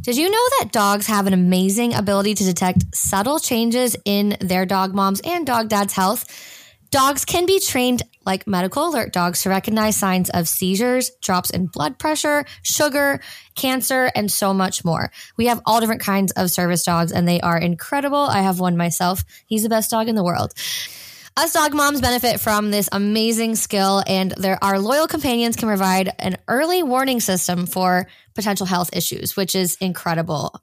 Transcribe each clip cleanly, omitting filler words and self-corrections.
Did you know that dogs have an amazing ability to detect subtle changes in their dog mom's and dog dad's health? Dogs can be trained like medical alert dogs to recognize signs of seizures, drops in blood pressure, sugar, cancer, and so much more. We have all different kinds of service dogs, and they are incredible. I have one myself. He's the best dog in the world. Us dog moms benefit from this amazing skill, and our loyal companions can provide an early warning system for potential health issues, which is incredible.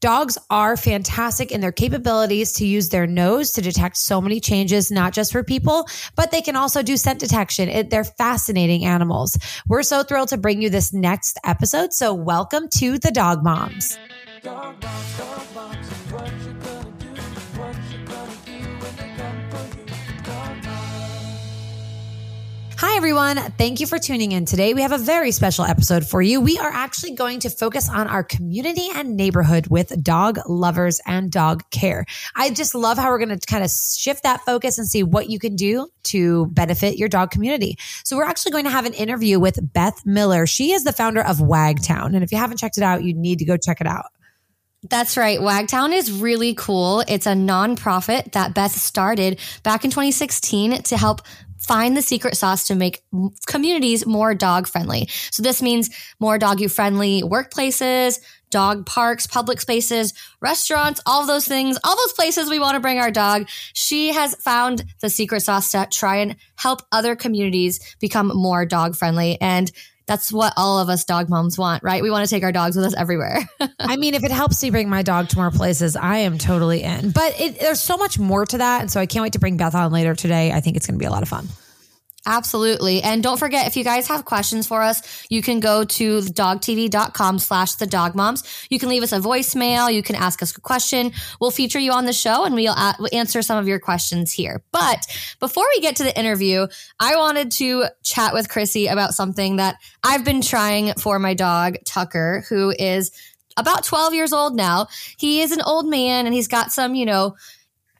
Dogs are fantastic in their capabilities to use their nose to detect so many changes, not just for people, but they can also do scent detection. They're fascinating animals. We're so thrilled to bring you this next episode. So welcome to The Dog Moms. Dog moms, dog moms. Hi, everyone. Thank you for tuning in today. We have a very special episode for you. We are actually going to focus on our community and neighborhood with dog lovers and dog care. I just love how we're going to kind of shift that focus and see what you can do to benefit your dog community. So we're actually going to have an interview with Beth Miller. She is the founder of Wagtown. And if you haven't checked it out, you need to go check it out. That's right. Wagtown is really cool. It's a nonprofit that Beth started back in 2016 to help find the secret sauce to make communities more dog friendly. So this means more doggy friendly workplaces, dog parks, public spaces, restaurants, all those things, all those places we want to bring our dog. She has found the secret sauce to try and help other communities become more dog friendly. And that's what all of us dog moms want, right? We want to take our dogs with us everywhere. I mean, if it helps me bring my dog to more places, I am totally in. But there's so much more to that. And so I can't wait to bring Beth on later today. I think it's going to be a lot of fun. Absolutely. And don't forget, if you guys have questions for us, you can go to dogtv.com/thedogmoms. You can leave us a voicemail. You can ask us a question. We'll feature you on the show and we'll answer some of your questions here. But before we get to the interview, I wanted to chat with Chrissy about something that I've been trying for my dog, Tucker, who is about 12 years old now. He is an old man and he's got some, you know,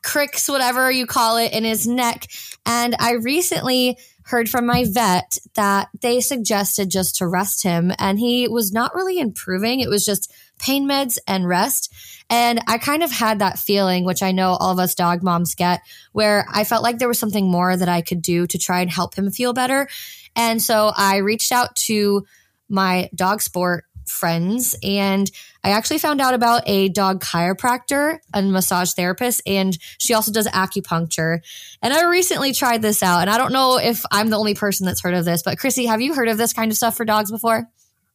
cricks, whatever you call it, in his neck. And I recently heard from my vet that they suggested just to rest him. And he was not really improving. It was just pain meds and rest. And I kind of had that feeling, which I know all of us dog moms get, where I felt like there was something more that I could do to try and help him feel better. And so I reached out to my dog sport friends, and I actually found out about a dog chiropractor and massage therapist, and she also does acupuncture. And I recently tried this out, and I don't know if I'm the only person that's heard of this, but Chrissy, have you heard of this kind of stuff for dogs before?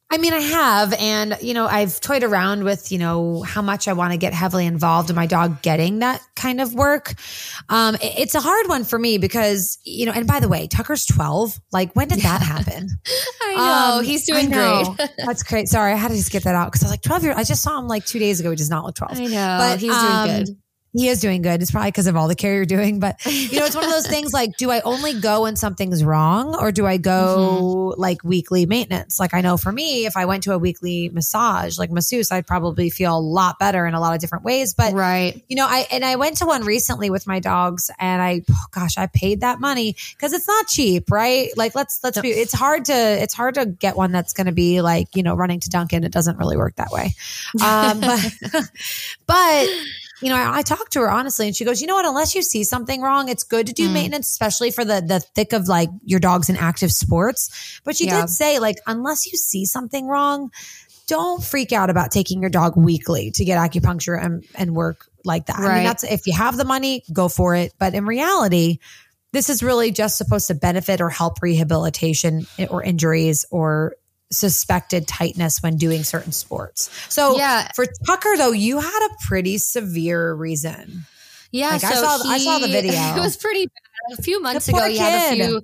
I mean, I have. And, you know, I've toyed around with, you know, how much I want to get heavily involved in my dog getting that kind of work. It's a hard one for me because, you know, and by the way, Tucker's 12. Like, when did that happen? I know. He's doing great. That's great. Sorry. I had to just get that out because I was like 12 years. I just saw him like 2 days ago. He does not look 12. I know. But he's doing good. He is doing good. It's probably because of all the care you're doing. But, you know, it's one of those things like, do I only go when something's wrong, or do I go like weekly maintenance? Like, I know for me, if I went to a weekly massage, like masseuse, I'd probably feel a lot better in a lot of different ways. But, right. You know, I went to one recently with my dogs, and I paid that money because it's not cheap, right? Like, let's be, it's hard to get one that's going to be like, you know, running to Dunkin'. It doesn't really work that way. But you know, I talked to her honestly, and she goes, you know what, unless you see something wrong, it's good to do maintenance, especially for the thick of like your dog's in active sports. But she did say, like, unless you see something wrong, don't freak out about taking your dog weekly to get acupuncture and work like that. Right. I mean, that's, if you have the money, go for it. But in reality, this is really just supposed to benefit or help rehabilitation or injuries or suspected tightness when doing certain sports. So for Tucker though, you had a pretty severe reason. Yeah. Like, so I saw the video. It was pretty bad. A few months ago, he had a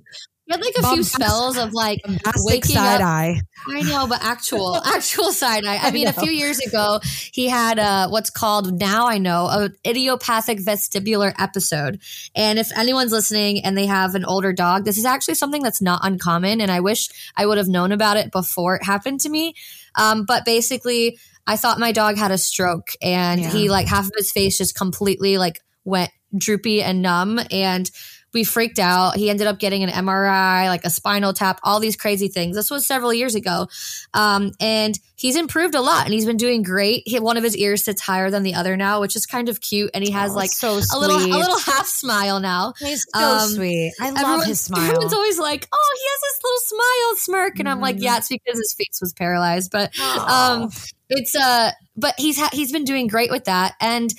few spells of like waking side up. Eye. I know, but actual side eye. I mean, a few years ago, he had what's called, now I know, an idiopathic vestibular episode. And if anyone's listening and they have an older dog, this is actually something that's not uncommon. And I wish I would have known about it before it happened to me. But basically, I thought my dog had a stroke, and he like half of his face just completely like went droopy and numb, and We freaked out. He ended up getting an MRI, like a spinal tap, all these crazy things. This was several years ago. And he's improved a lot and he's been doing great. One of his ears sits higher than the other now, which is kind of cute. And he has a little half smile now. He's so sweet. I love his smile. Everyone's always like, oh, he has this little smile smirk. And I'm like, yeah, it's because his face was paralyzed. But but he's been doing great with that. And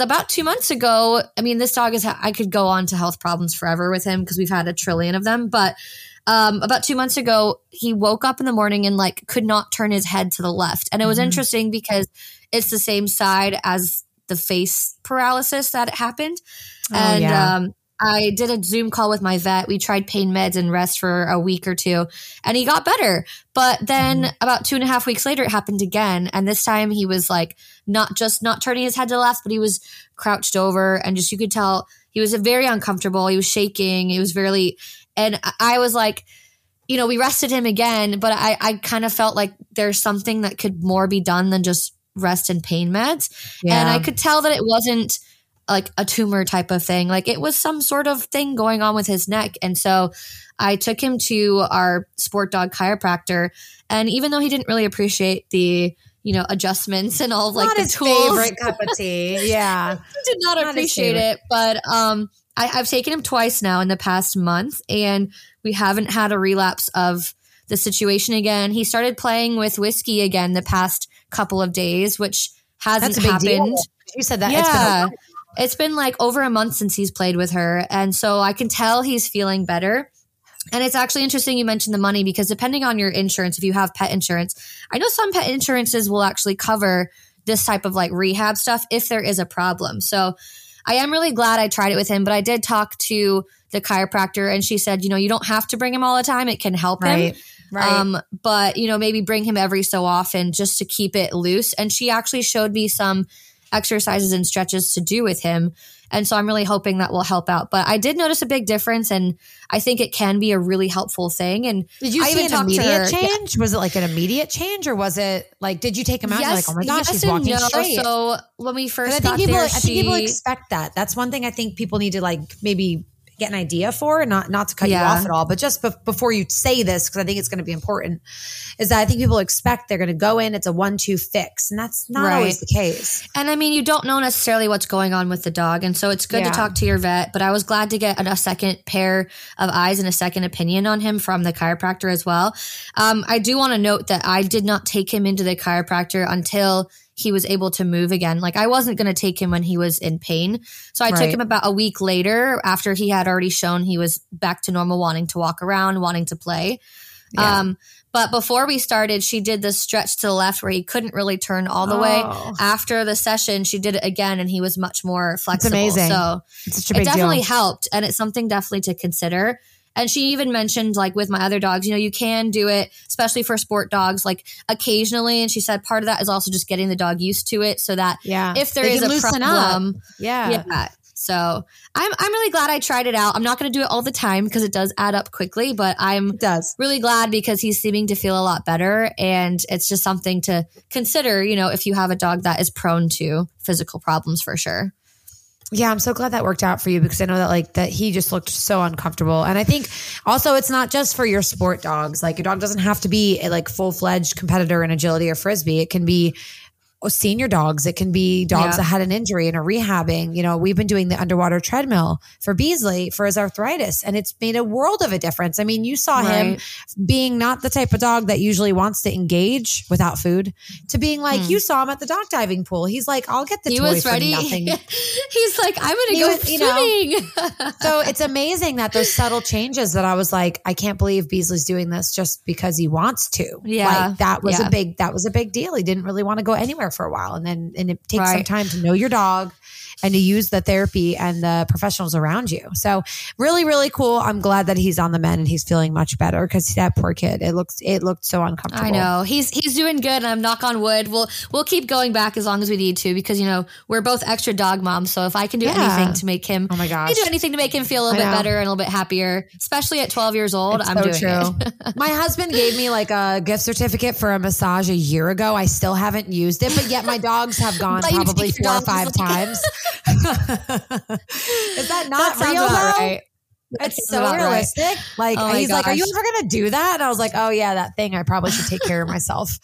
about 2 months ago, I mean, this dog I could go on to health problems forever with him because we've had a trillion of them. But about 2 months ago, he woke up in the morning and like could not turn his head to the left. And it was interesting because it's the same side as the face paralysis that happened. I did a Zoom call with my vet. We tried pain meds and rest for a week or two and he got better. But then about 2.5 weeks later, it happened again. And this time he was like, not just not turning his head to the left, but he was crouched over and just, you could tell he was very uncomfortable. He was shaking. It was really, and I was like, you know, we rested him again, but I kind of felt like there's something that could more be done than just rest and pain meds. Yeah. And I could tell that it wasn't like a tumor type of thing. Like it was some sort of thing going on with his neck. And so I took him to our sport dog chiropractor. And even though he didn't really appreciate the, you know, adjustments and all of like the tools. Not his favorite cup of tea. Yeah. He did not appreciate it. But I've taken him twice now in the past month and we haven't had a relapse of the situation again. He started playing with Whiskey again the past couple of days, which hasn't happened. You said that. Yeah. It's been like over a month since he's played with her. And so I can tell he's feeling better. And it's actually interesting you mentioned the money because depending on your insurance, if you have pet insurance, I know some pet insurances will actually cover this type of like rehab stuff if there is a problem. So I am really glad I tried it with him, but I did talk to the chiropractor and she said, you know, you don't have to bring him all the time. It can help him. Right. But, you know, maybe bring him every so often just to keep it loose. And she actually showed me some exercises and stretches to do with him. And so I'm really hoping that will help out. But I did notice a big difference and I think it can be a really helpful thing. And did you see an immediate change? Yeah. Was it like an immediate change or was it like, did you take him out and you're like, oh my gosh, he's walking straight? So when we first got there, I think people expect that. That's one thing I think people need to like maybe get an idea for, and not to cut you off at all, but just before you say this, because I think it's going to be important, is that I think people expect they're going to go in, it's a 1-2 fix. And that's not always the case. And I mean, you don't know necessarily what's going on with the dog. And so it's good to talk to your vet, but I was glad to get a second pair of eyes and a second opinion on him from the chiropractor as well. I do want to note that I did not take him into the chiropractor until he was able to move again. Like I wasn't going to take him when he was in pain. So I took him about a week later after he had already shown he was back to normal, wanting to walk around, wanting to play. Yeah. But before we started, she did this stretch to the left where he couldn't really turn all the way. After the session, she did it again and he was much more flexible. It's amazing. So it's such a big deal. Helped. And it's something definitely to consider. And she even mentioned like with my other dogs, you know, you can do it, especially for sport dogs, like occasionally. And she said part of that is also just getting the dog used to it so that if there is a problem. Yeah. So I'm really glad I tried it out. I'm not going to do it all the time because it does add up quickly, but I'm really glad because he's seeming to feel a lot better. And it's just something to consider, you know, if you have a dog that is prone to physical problems for sure. Yeah, I'm so glad that worked out for you because I know that like that he just looked so uncomfortable. And I think also it's not just for your sport dogs. Like your dog doesn't have to be a like full-fledged competitor in agility or Frisbee. It can be senior dogs. It can be dogs that had an injury and are rehabbing. You know, we've been doing the underwater treadmill for Beasley for his arthritis and it's made a world of a difference. I mean, you saw him being not the type of dog that usually wants to engage without food to being like, you saw him at the dock diving pool. He's like, I'll get the toy was ready. Nothing. He's like, I'm going to go swimming. So it's amazing that those subtle changes that I was like, I can't believe Beasley's doing this just because he wants to. Yeah. Like that was a big deal. He didn't really want to go anywhere for a while. And it takes some time to know your dog and to use the therapy and the professionals around you. So really, really cool. I'm glad that he's on the mend and he's feeling much better because that poor kid, it looked so uncomfortable. I know he's doing good. And I'm knock on wood. We'll keep going back as long as we need to, because you know, we're both extra dog moms. So if I can do anything to make him, feel a little bit better and a little bit happier, especially at 12 years old, I'm doing it. My husband gave me like a gift certificate for a massage a year ago. I still haven't used it, but yet my dogs have gone probably 4 or 5 times. Is that not that real though? Right. It's so realistic. Right. Like, oh, he's gosh. Like, are you ever going to do that? And I was like, oh yeah, that thing. I probably should take care of myself.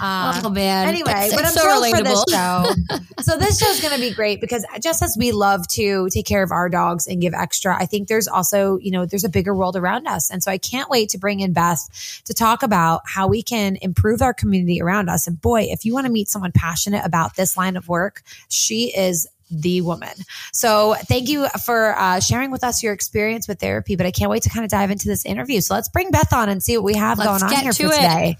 Oh man. Anyway, but I'm so thrilled for this show. So this show is going to be great because just as we love to take care of our dogs and give extra, I think there's also, you know, there's a bigger world around us. And so I can't wait to bring in Beth to talk about how we can improve our community around us. And boy, if you want to meet someone passionate about this line of work, she is the woman. So thank you for sharing with us your experience with therapy, but I can't wait to kind of dive into this interview. So let's bring Beth on and see what we have going on here for today.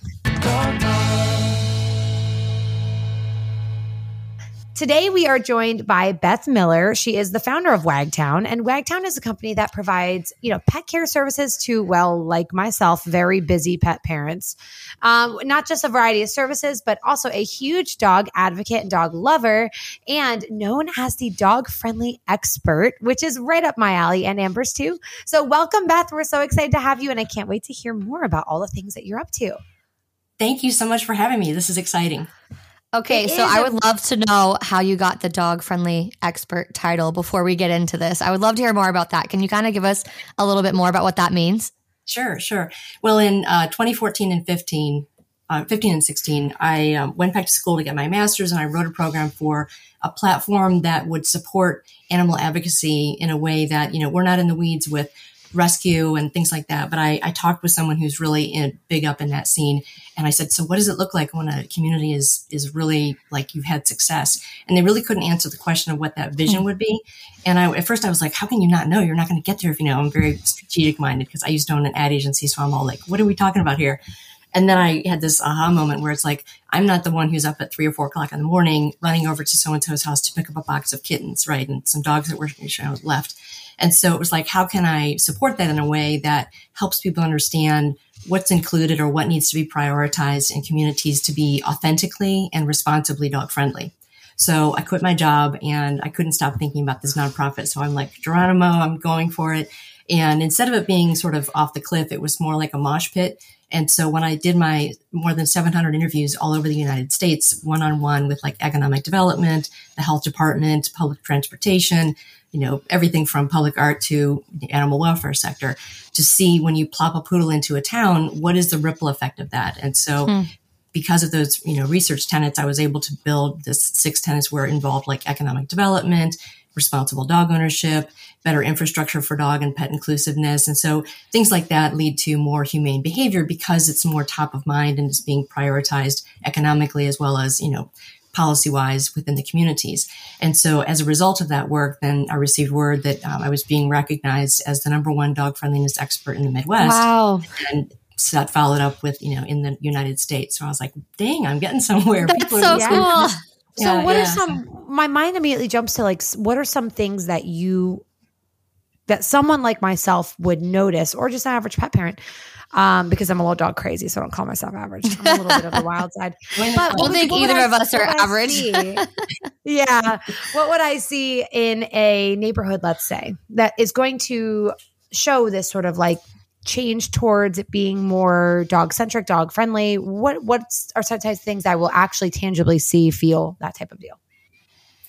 Today, we are joined by Beth Miller. She is the founder of Wagtown, and Wagtown is a company that provides, you know, pet care services to, well, like myself, very busy pet parents. Not just a variety of services, but also a huge dog advocate and dog lover, and known as the dog-friendly expert, which is right up my alley and Amber's too. So welcome, Beth. We're so excited to have you, and I can't wait to hear more about all the things that you're up to. Thank you so much for having me. This is exciting. Okay, so I would love to know how you got the dog-friendly expert title before we get into this. I would love to hear more about that. Can you kind of give us a little bit more about what that means? Sure. Well, in 2014 and 15 and 16, I went back to school to get my master's, and I wrote a program for a platform that would support animal advocacy in a way that, you know, we're not in the weeds with rescue and things like that. But I talked with someone who's really big up in that scene. And I said, so what does it look like when a community is really like you've had success? And they really couldn't answer the question of what that vision would be. And at first I was like, how can you not know? You're not going to get there if you know. I'm very strategic minded because I used to own an ad agency. So I'm all like, what are we talking about here? And then I had this aha moment where it's like, I'm not the one who's up at 3 or 4 o'clock in the morning running over to so-and-so's house to pick up a box of kittens, right? And some dogs that were left. And so it was like, how can I support that in a way that helps people understand what's included or what needs to be prioritized in communities to be authentically and responsibly dog friendly? So I quit my job and I couldn't stop thinking about this nonprofit. So I'm like, Geronimo, I'm going for it. And instead of it being sort of off the cliff, it was more like a mosh pit. And so when I did my more than 700 interviews all over the United States, one-on-one with like economic development, the health department, public transportation, you know, everything from public art to the animal welfare sector, to see when you plop a poodle into a town, what is the ripple effect of that? And so because of those, you know, research tenets, I was able to build this 6 tenets where it involved like economic development, responsible dog ownership, better infrastructure for dog and pet inclusiveness. And so things like that lead to more humane behavior because it's more top of mind and it's being prioritized economically as well as, you know, policy-wise within the communities. And so as a result of that work, then I received word that I was being recognized as the #1 dog friendliness expert in the Midwest. Wow. And so that followed up with, you know, in the United States. So I was like, dang, I'm getting somewhere. That's so cool. So my mind immediately jumps to like, what are some things that that someone like myself would notice, or just an average pet parent, because I'm a little dog crazy, so I don't call myself average. I'm a little bit of the wild side. But I don't think either of us are average. Yeah. What would I see in a neighborhood, let's say, that is going to show this sort of like change towards it being more dog-centric, dog-friendly? What are some types of things I will actually tangibly see, feel, that type of deal?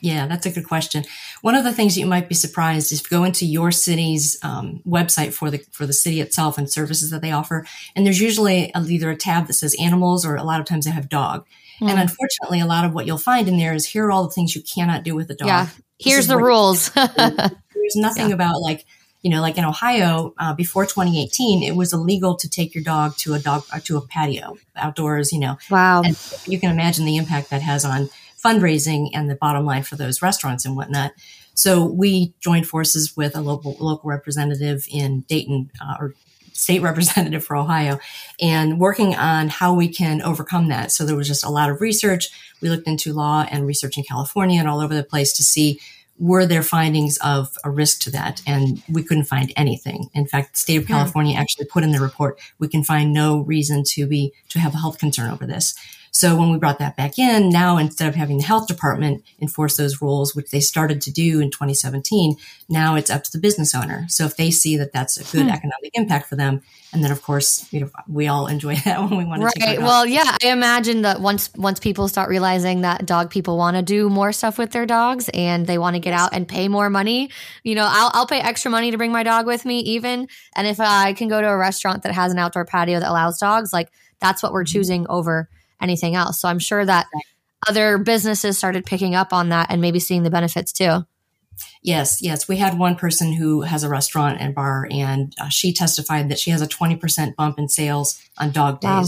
Yeah, that's a good question. One of the things that you might be surprised is if you go into your city's website for the city itself and services that they offer, and there's usually either a tab that says animals or a lot of times they have dog. Mm. And unfortunately, a lot of what you'll find in there is here are all the things you cannot do with a dog. Yeah, here's the rules. There's nothing about like, you know, like in Ohio, before 2018, it was illegal to take your dog to a patio outdoors, you know. Wow. And you can imagine the impact that has on fundraising and the bottom line for those restaurants and whatnot. So we joined forces with a local representative in Dayton, or state representative for Ohio, and working on how we can overcome that. So there was just a lot of research. We looked into law and research in California and all over the place to see were there findings of a risk to that? And we couldn't find anything. In fact, the state of California actually put in the report, we can find no reason to have a health concern over this. So when we brought that back in, now instead of having the health department enforce those rules, which they started to do in 2017, now it's up to the business owner. So if they see that that's a good economic impact for them, and then of course, you know, we all enjoy that when we want to. Right. Well, yeah, I imagine that once people start realizing that dog people want to do more stuff with their dogs and they want to get out and pay more money, you know, I'll pay extra money to bring my dog with me even. And if I can go to a restaurant that has an outdoor patio that allows dogs, like that's what we're choosing over anything else. So I'm sure that other businesses started picking up on that and maybe seeing the benefits too. Yes. We had one person who has a restaurant and bar, and she testified that she has a 20% bump in sales on dog days. Wow.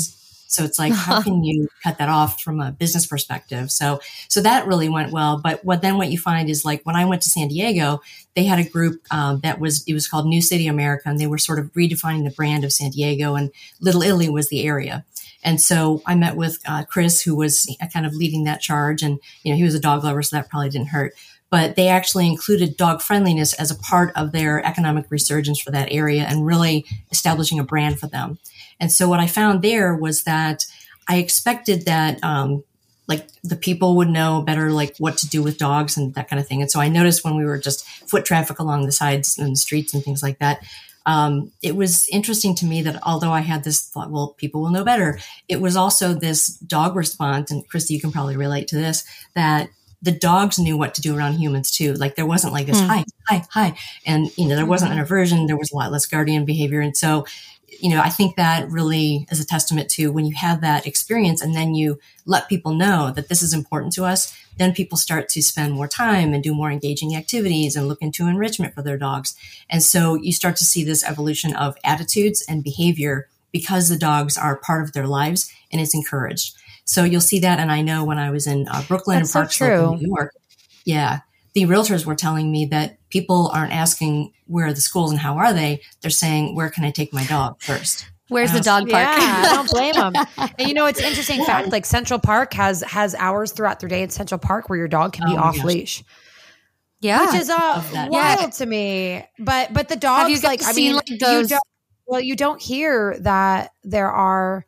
So it's like, how can you cut that off from a business perspective? So that really went well. But what you find is, like, when I went to San Diego, they had a group that was called New City America, and they were sort of redefining the brand of San Diego, and Little Italy was the area. And so I met with Chris, who was kind of leading that charge, and you know, he was a dog lover, so that probably didn't hurt. But they actually included dog friendliness as a part of their economic resurgence for that area and really establishing a brand for them. And so what I found there was that I expected that, like, the people would know better, like, what to do with dogs and that kind of thing. And so I noticed when we were just foot traffic along the sides and the streets and things like that, it was interesting to me that although I had this thought, well, people will know better, it was also this dog response. And Christy, you can probably relate to this, that the dogs knew what to do around humans too. Like, there wasn't like this, hi. And, you know, there wasn't an aversion. There was a lot less guardian behavior. And so, you know, I think that really is a testament to when you have that experience and then you let people know that this is important to us, then people start to spend more time and do more engaging activities and look into enrichment for their dogs. And so you start to see this evolution of attitudes and behavior because the dogs are part of their lives and it's encouraged. So you'll see that. And I know when I was in Brooklyn and Park Slope in New York, the realtors were telling me that people aren't asking where are the schools and how are they. They're saying, where can I take my dog first? Where's the dog park? Yeah, I don't blame them. And you know, it's an interesting fact, like Central Park has hours throughout their day in Central Park where your dog can be off leash. Yeah. Which is wild to me. But the dogs, you don't hear that there are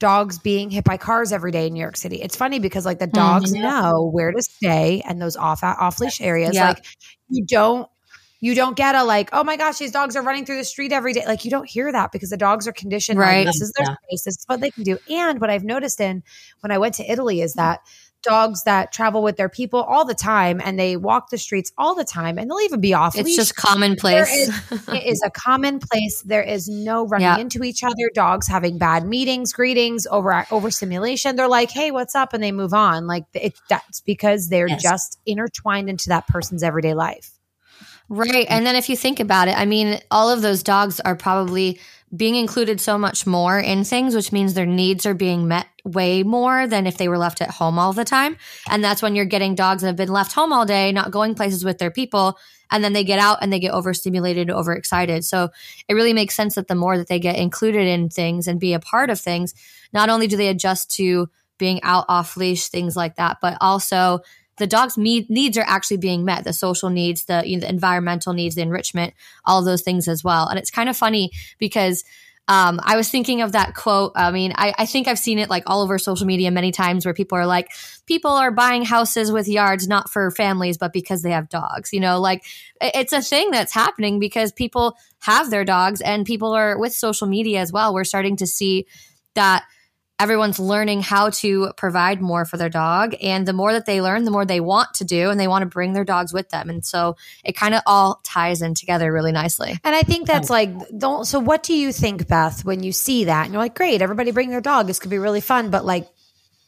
dogs being hit by cars every day in New York City. It's funny because, like, the dogs know where to stay and those off leash areas. Yeah. Like, you don't get a, like, oh my gosh, these dogs are running through the street every day. Like, you don't hear that because the dogs are conditioned. Right. Like, this is their space. This is what they can do. And what I've noticed when I went to Italy is that dogs that travel with their people all the time and they walk the streets all the time and they'll even be off leash. It's just commonplace. It is a commonplace. There is no running into each other. Dogs having bad meetings, greetings, overstimulation. They're like, hey, what's up? And they move on. Like, that's because they're just intertwined into that person's everyday life. Right. And then if you think about it, I mean, all of those dogs are probably being included so much more in things, which means their needs are being met way more than if they were left at home all the time. And that's when you're getting dogs that have been left home all day, not going places with their people. And then they get out and they get overstimulated, overexcited. So it really makes sense that the more that they get included in things and be a part of things, not only do they adjust to being out off leash, things like that, but also the dog's needs are actually being met, the social needs, the environmental needs, the enrichment, all of those things as well. And it's kind of funny because I was thinking of that quote. I mean, I think I've seen it, like, all over social media many times where people are like, people are buying houses with yards, not for families, but because they have dogs. You know, like, it's a thing that's happening because people have their dogs, and people are with social media as well. We're starting to see that everyone's learning how to provide more for their dog. And the more that they learn, the more they want to do, and they want to bring their dogs with them. And so it kind of all ties in together really nicely. And I think that's so what do you think, Beth, when you see that and you're like, great, everybody bring their dog. This could be really fun. But, like,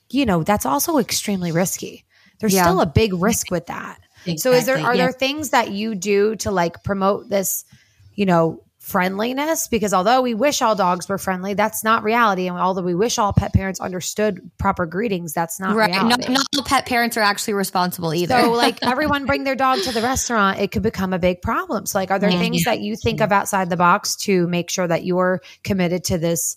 you know, that's also extremely risky. There's still a big risk with that. Exactly. So are there things that you do to, like, promote this, you know, friendliness? Because although we wish all dogs were friendly, that's not reality. And although we wish all pet parents understood proper greetings, that's not reality. Not all pet parents are actually responsible either. So, like, everyone bring their dog to the restaurant, it could become a big problem. So, like, are there things that you think of outside the box to make sure that you're committed to this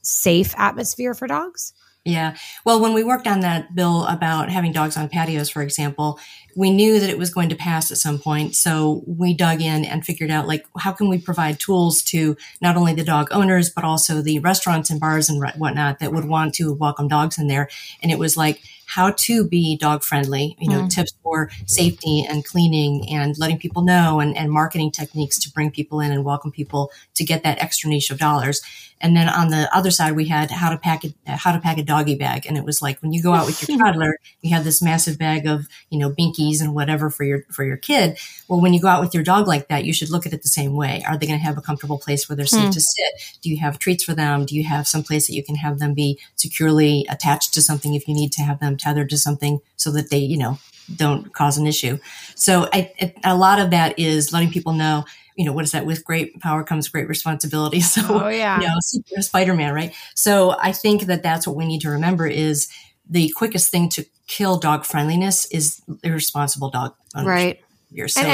safe atmosphere for dogs? Yeah. Well, when we worked on that bill about having dogs on patios, for example, we knew that it was going to pass at some point. So we dug in and figured out, like, how can we provide tools to not only the dog owners, but also the restaurants and bars and whatnot that would want to welcome dogs in there. And it was like how to be dog friendly, you know, tips for safety and cleaning and letting people know, and marketing techniques to bring people in and welcome people to get that extra niche of dollars. And then on the other side, we had how to pack a doggy bag. And it was like, when you go out with your toddler, you have this massive bag of, you know, binkies and whatever for your kid. Well, when you go out with your dog like that, you should look at it the same way. Are they going to have a comfortable place where they're safe to sit? Do you have treats for them? Do you have some place that you can have them be securely attached to something if you need to have them tethered to something so that they, you know, don't cause an issue? So a lot of that is letting people know, you know, what is that? With great power comes great responsibility. So, you know, Spider-Man, right? So I think that that's what we need to remember is the quickest thing to kill dog friendliness is irresponsible dog ownership. Right. So and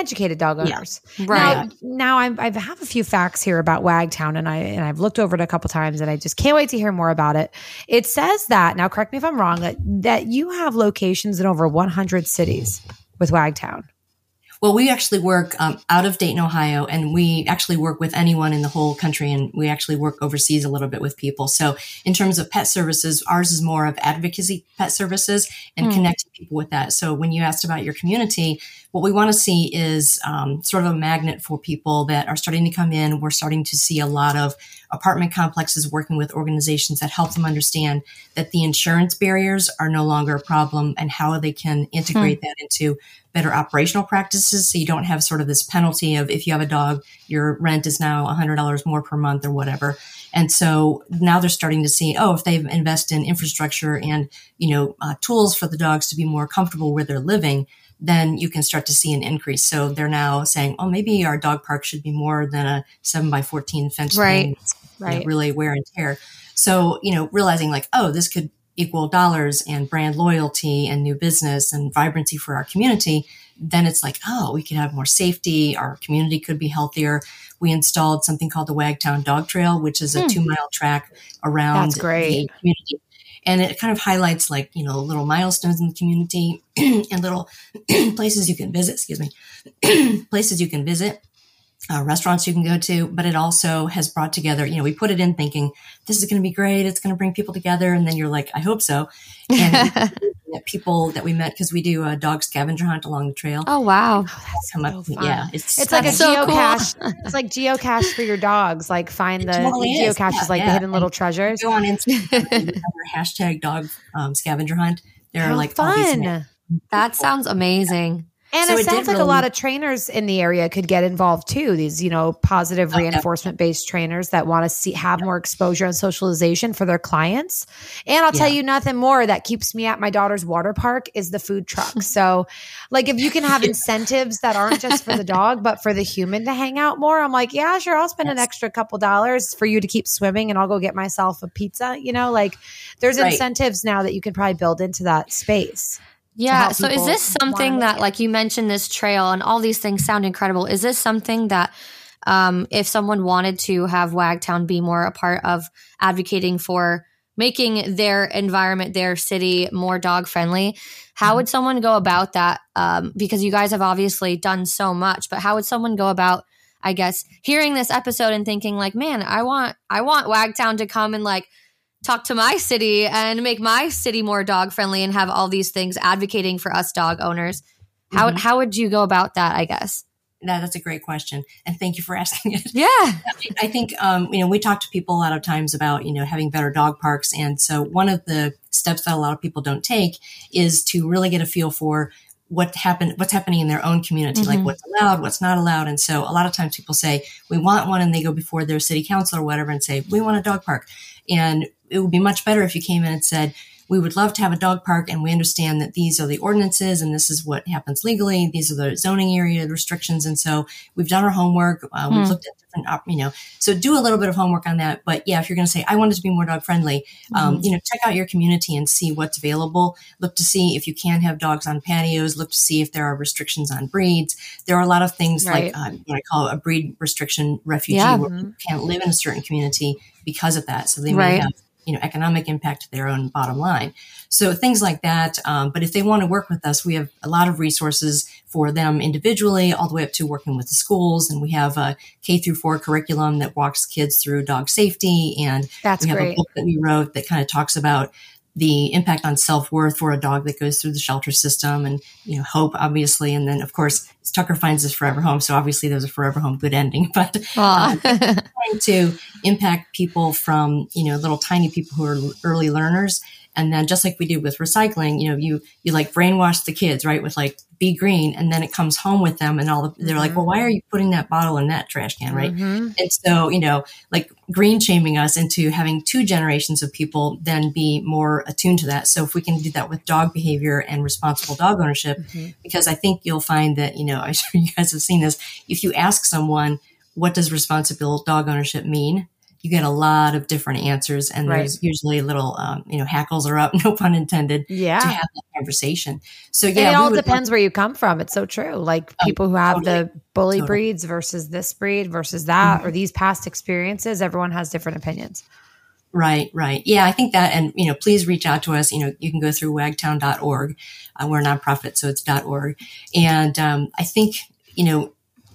educated dog owners. Yeah. Right. Now I have a few facts here about Wagtown, and I've looked over it a couple times, and I just can't wait to hear more about it. It says that, now correct me if I'm wrong, that you have locations in over 100 cities with Wagtown. Well, we actually work out of Dayton, Ohio, and we actually work with anyone in the whole country, and we actually work overseas a little bit with people. So in terms of pet services, ours is more of advocacy pet services and connecting people with that. So when you asked about your community, what we want to see is sort of a magnet for people that are starting to come in. We're starting to see a lot of apartment complexes working with organizations that help them understand that the insurance barriers are no longer a problem and how they can integrate that into better operational practices. So you don't have sort of this penalty of if you have a dog, your rent is now $100 more per month or whatever. And so now they're starting to see, if they invest in infrastructure and, you know, tools for the dogs to be more comfortable where they're living, then you can start to see an increase. So they're now saying, maybe our dog park should be more than a 7x14 fence. Right. Right. You know, really wear and tear. So, you know, realizing like, this could equal dollars and brand loyalty and new business and vibrancy for our community. Then it's like, we could have more safety. Our community could be healthier. We installed something called the Wagtown Dog Trail, which is a 2-mile track around the community. And it kind of highlights, like, you know, little milestones in the community and little places you can visit, restaurants you can go to. But it also has brought together, you know, we put it in thinking this is going to be great. It's going to bring people together. And then you're like, I hope so. And people that we met, because we do a dog scavenger hunt along the trail. Oh, wow. That's so much fun. Yeah. It's like a geocache. Cool. It's like geocache for your dogs. Like geocache is like the hidden little treasures. Go on Instagram, hashtag dog scavenger hunt. There are like fun. That sounds amazing. Yeah. And so it sounds like a lot of trainers in the area could get involved too. These, you know, positive reinforcement based trainers that want to have more exposure and socialization for their clients. And I'll tell you nothing more that keeps me at my daughter's water park is the food truck. So like if you can have incentives that aren't just for the dog, but for the human to hang out more, I'm like, yeah, sure. I'll spend an extra couple dollars for you to keep swimming and I'll go get myself a pizza. You know, like there's incentives now that you can probably build into that space. Yeah. So is this something that, like you mentioned, this trail and all these things sound incredible. Is this something that if someone wanted to have Wagtown be more a part of advocating for making their environment, their city more dog friendly, how would someone go about that? Because you guys have obviously done so much, but how would someone go about, I guess, hearing this episode and thinking like, man, I want Wagtown to come and like talk to my city and make my city more dog friendly and have all these things advocating for us dog owners. How would you go about that, I guess? No, that's a great question. And thank you for asking it. Yeah. I think, you know, we talk to people a lot of times about, you know, having better dog parks. And so one of the steps that a lot of people don't take is to really get a feel for what's happening in their own community, like what's allowed, what's not allowed. And so a lot of times people say, we want one, and they go before their city council or whatever and say, we want a dog park. And it would be much better if you came in and said, we would love to have a dog park, and we understand that these are the ordinances and this is what happens legally. These are the zoning area restrictions. And so we've done our homework. We've looked at different, you know, so do a little bit of homework on that. But yeah, if you're going to say, I want it to be more dog friendly, you know, check out your community and see what's available. Look to see if you can have dogs on patios, look to see if there are restrictions on breeds. There are a lot of things like what I call a breed restriction refugee where you can't live in a certain community because of that. So they may have economic impact to their own bottom line. So things like that. But if they want to work with us, we have a lot of resources for them individually, all the way up to working with the schools. And we have a K-4 curriculum that walks kids through dog safety. And we have a book that we wrote that kind of talks about the impact on self-worth for a dog that goes through the shelter system, and, hope, obviously. And then, of course, Tucker finds his forever home. So obviously there's a forever home good ending, but trying to impact people from, little tiny people who are early learners. And then just like we did with recycling, you like brainwash the kids, right, with like, be green. And then it comes home with them and they're like, well, why are you putting that bottle in that trash can, right? Mm-hmm. And so, like green shaming us into having two generations of people then be more attuned to that. So if we can do that with dog behavior and responsible dog ownership, because I think you'll find that, I'm sure you guys have seen this. If you ask someone, what does responsible dog ownership mean? You get a lot of different answers, and there's usually little, hackles are up, no pun intended, to have that conversation. So and it all depends where you come from. It's so true. Like people who have the bully breeds versus this breed versus that, or these past experiences, everyone has different opinions. Right. Yeah, I think that, and, please reach out to us. You can go through wagtown.org. We're a nonprofit, so it's .org. And I think,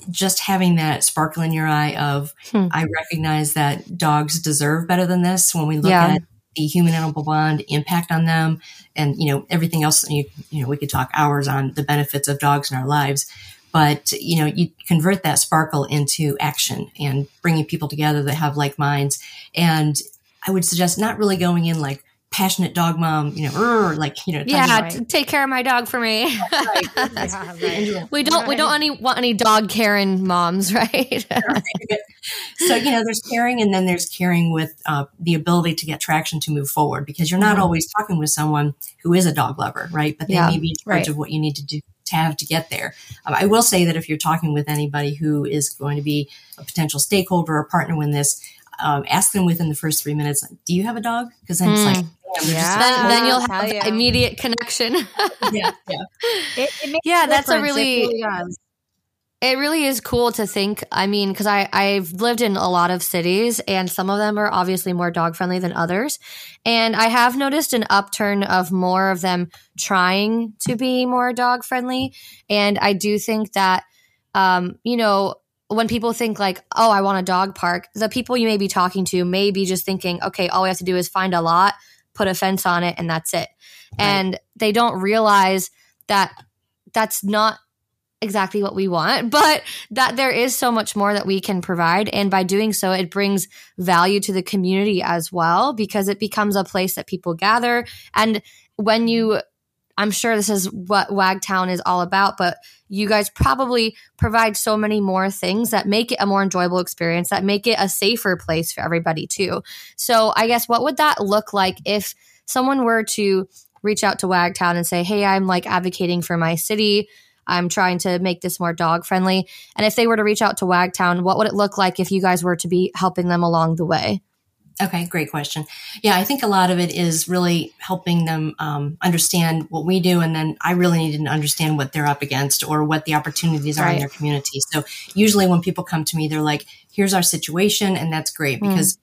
just having that sparkle in your eye of, I recognize that dogs deserve better than this. When we look at the human animal bond impact on them and, everything else, we could talk hours on the benefits of dogs in our lives, but, you convert that sparkle into action and bringing people together that have like minds. And I would suggest not really going in like, passionate dog mom, take care of my dog for me. We don't want any dog Karen moms, right? So, there's caring, and then there's caring with the ability to get traction to move forward, because you're not always talking with someone who is a dog lover, right? But they may be in charge of what you need to do to have to get there. I will say that if you're talking with anybody who is going to be a potential stakeholder or partner in this, ask them within the first 3 minutes, do you have a dog? Because then it's like, then you'll have immediate connection. That's a really, it really is cool to think. I mean, because I've lived in a lot of cities, and some of them are obviously more dog friendly than others. And I have noticed an upturn of more of them trying to be more dog friendly. And I do think that, when people think like, oh, I want a dog park, the people you may be talking to may be just thinking, okay, all we have to do is find a lot, put a fence on it, and that's it. Right. And they don't realize that that's not exactly what we want, but that there is so much more that we can provide. And by doing so, it brings value to the community as well, because it becomes a place that people gather. And when you I'm sure this is what Wagtown is all about, but you guys probably provide so many more things that make it a more enjoyable experience, that make it a safer place for everybody too. So I guess what would that look like if someone were to reach out to Wagtown and say, hey, I'm like advocating for my city. I'm trying to make this more dog friendly. And if they were to reach out to Wagtown, what would it look like if you guys were to be helping them along the way? Okay, great question. Yeah, I think a lot of it is really helping them understand what we do, and then I really need to understand what they're up against or what the opportunities are in their community. So usually when people come to me, they're like, here's our situation, and that's great because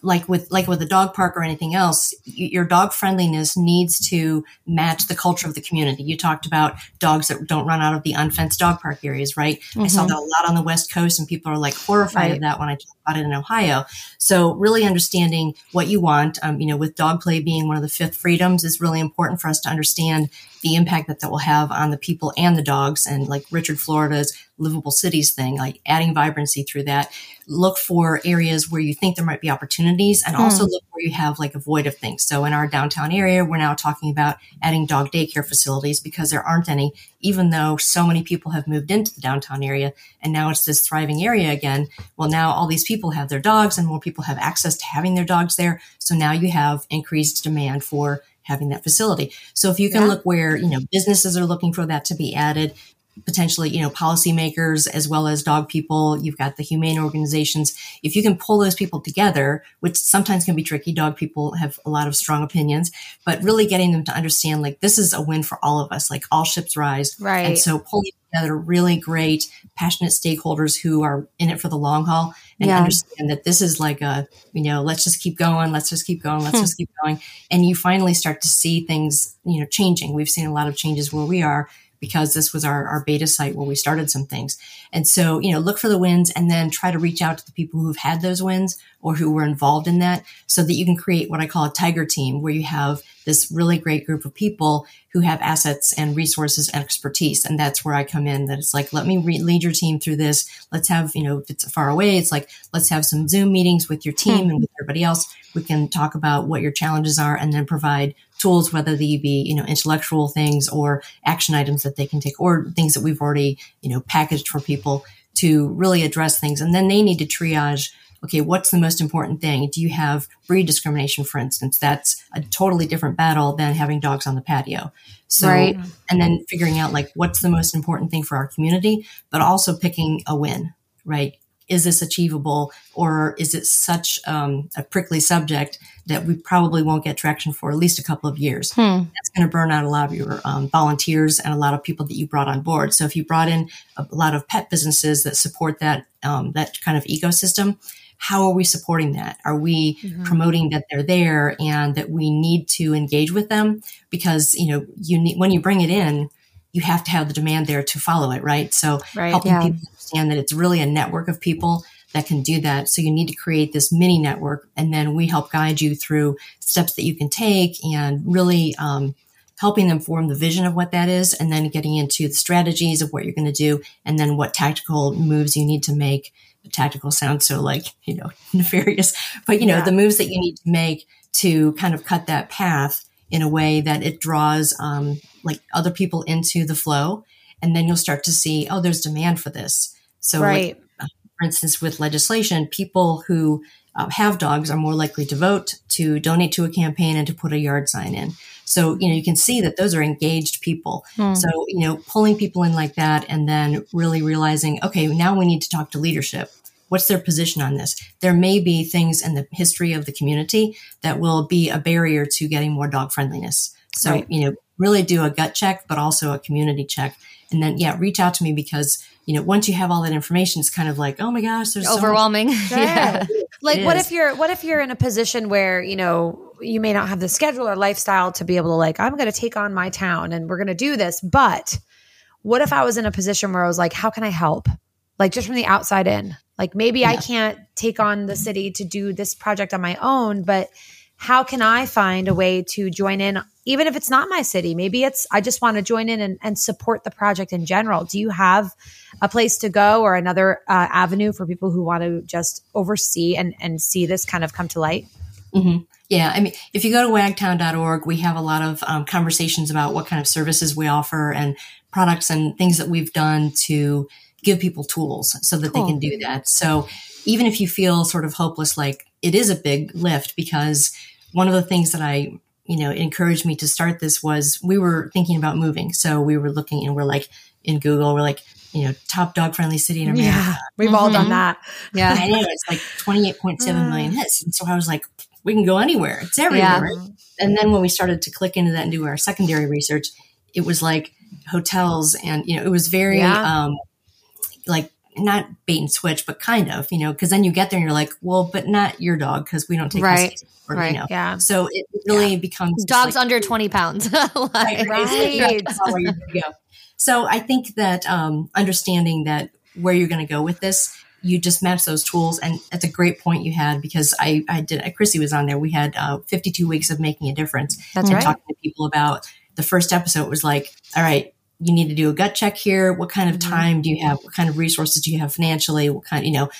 like with a dog park or anything else, your dog friendliness needs to match the culture of the community. You talked about dogs that don't run out of the unfenced dog park areas, right? Mm-hmm. I saw that a lot on the West Coast, and people are like horrified of that when I talk about it in Ohio. So really understanding what you want, with dog play being one of the 5 freedoms, is really important for us to understand the impact that will have on the people and the dogs, and like Richard Florida's livable cities thing, like adding vibrancy through that. Look for areas where you think there might be opportunities, and also look where you have like a void of things. So in our downtown area, we're now talking about adding dog daycare facilities because there aren't any, even though so many people have moved into the downtown area, and now it's this thriving area again. Well, now all these people have their dogs, and more people have access to having their dogs there. So now you have increased demand for having that facility. So if you can look where, businesses are looking for that to be added, potentially, you know, policymakers as well as dog people. You've got the humane organizations. If you can pull those people together, which sometimes can be tricky, dog people have a lot of strong opinions, but really getting them to understand, like, this is a win for all of us, like all ships rise. Right. And so pulling together really great, passionate stakeholders who are in it for the long haul and understand that this is like a, you know, let's just keep going. Let's just keep going. Let's just keep going. And you finally start to see things, you know, changing. We've seen a lot of changes where we are, because this was our beta site where we started some things. And so, you know, look for the wins and then try to reach out to the people who've had those wins or who were involved in that, so that you can create what I call a tiger team, where you have this really great group of people who have assets and resources and expertise. And that's where I come in, that it's like, let me lead your team through this. Let's have, you know, if it's far away, it's like, let's have some Zoom meetings with your team and with everybody else. We can talk about what your challenges are and then provide tools, whether they be, you know, intellectual things or action items that they can take, or things that we've already, you know, packaged for people to really address things. And then they need to triage, okay, what's the most important thing? Do you have breed discrimination, for instance? That's a totally different battle than having dogs on the patio. So, and then figuring out, like, what's the most important thing for our community, but also picking a win, right? Is this achievable, or is it such a prickly subject that we probably won't get traction for at least a couple of years? That's going to burn out a lot of your volunteers and a lot of people that you brought on board. So if you brought in a lot of pet businesses that support that that kind of ecosystem, how are we supporting that? Are we promoting that they're there and that we need to engage with them? Because, you know, you need, when you bring it in, you have to have the demand there to follow it, right? So helping people understand that it's really a network of people that can do that. So you need to create this mini network, and then we help guide you through steps that you can take, and really helping them form the vision of what that is, and then getting into the strategies of what you're going to do, and then what tactical moves you need to make. Tactical sounds so, like, you know, nefarious, but, you know, the moves that you need to make to kind of cut that path in a way that it draws like other people into the flow. And then you'll start to see, oh, there's demand for this. So like, for instance, with legislation, people who have dogs are more likely to vote, to donate to a campaign, and to put a yard sign in. So, you know, you can see that those are engaged people. So, you know, pulling people in like that, and then really realizing, okay, now we need to talk to leadership. What's their position on this? There may be things in the history of the community that will be a barrier to getting more dog friendliness. So, you know, really do a gut check, but also a community check. And then, reach out to me, because, you know, once you have all that information, it's kind of like, oh my gosh, there's overwhelming. So much. Like, what if you're in a position where, you know, you may not have the schedule or lifestyle to be able to, like, I'm going to take on my town and we're going to do this. But what if I was in a position where I was like, how can I help? Like, just from the outside in, like, maybe I can't take on the city to do this project on my own, but how can I find a way to join in? Even if it's not my city, maybe it's, I just want to join in and support the project in general. Do you have a place to go, or another avenue for people who want to just oversee and see this kind of come to light? Yeah. I mean, if you go to wagtown.org, we have a lot of conversations about what kind of services we offer and products and things that we've done to give people tools so that they can do that. So even if you feel sort of hopeless, like, it is a big lift, because one of the things that I, you know, encouraged me to start this was, we were thinking about moving. So we were looking, and we're like, in Google, we're like, you know, top dog friendly city in America. Yeah, we've all done that. Yeah. And anyway, it's like 28.7 million hits. And so I was like, we can go anywhere. It's everywhere. Yeah. And then when we started to click into that and do our secondary research, it was like hotels, and, you know, it was very like, not bait and switch, but kind of, you know, because then you get there and you're like, well, but not your dog, because we don't take this. Or, you know. Yeah. So it really becomes dogs like, under 20 pounds. So I think that understanding that where you're going to go with this, you just match those tools. And that's a great point you had, because I did, Chrissy was on there. We had 52 weeks of making a difference. That's right. Talking to people about the first episode was like, all right, you need to do a gut check here. What kind of time do you have? What kind of resources do you have financially? What kind, you know,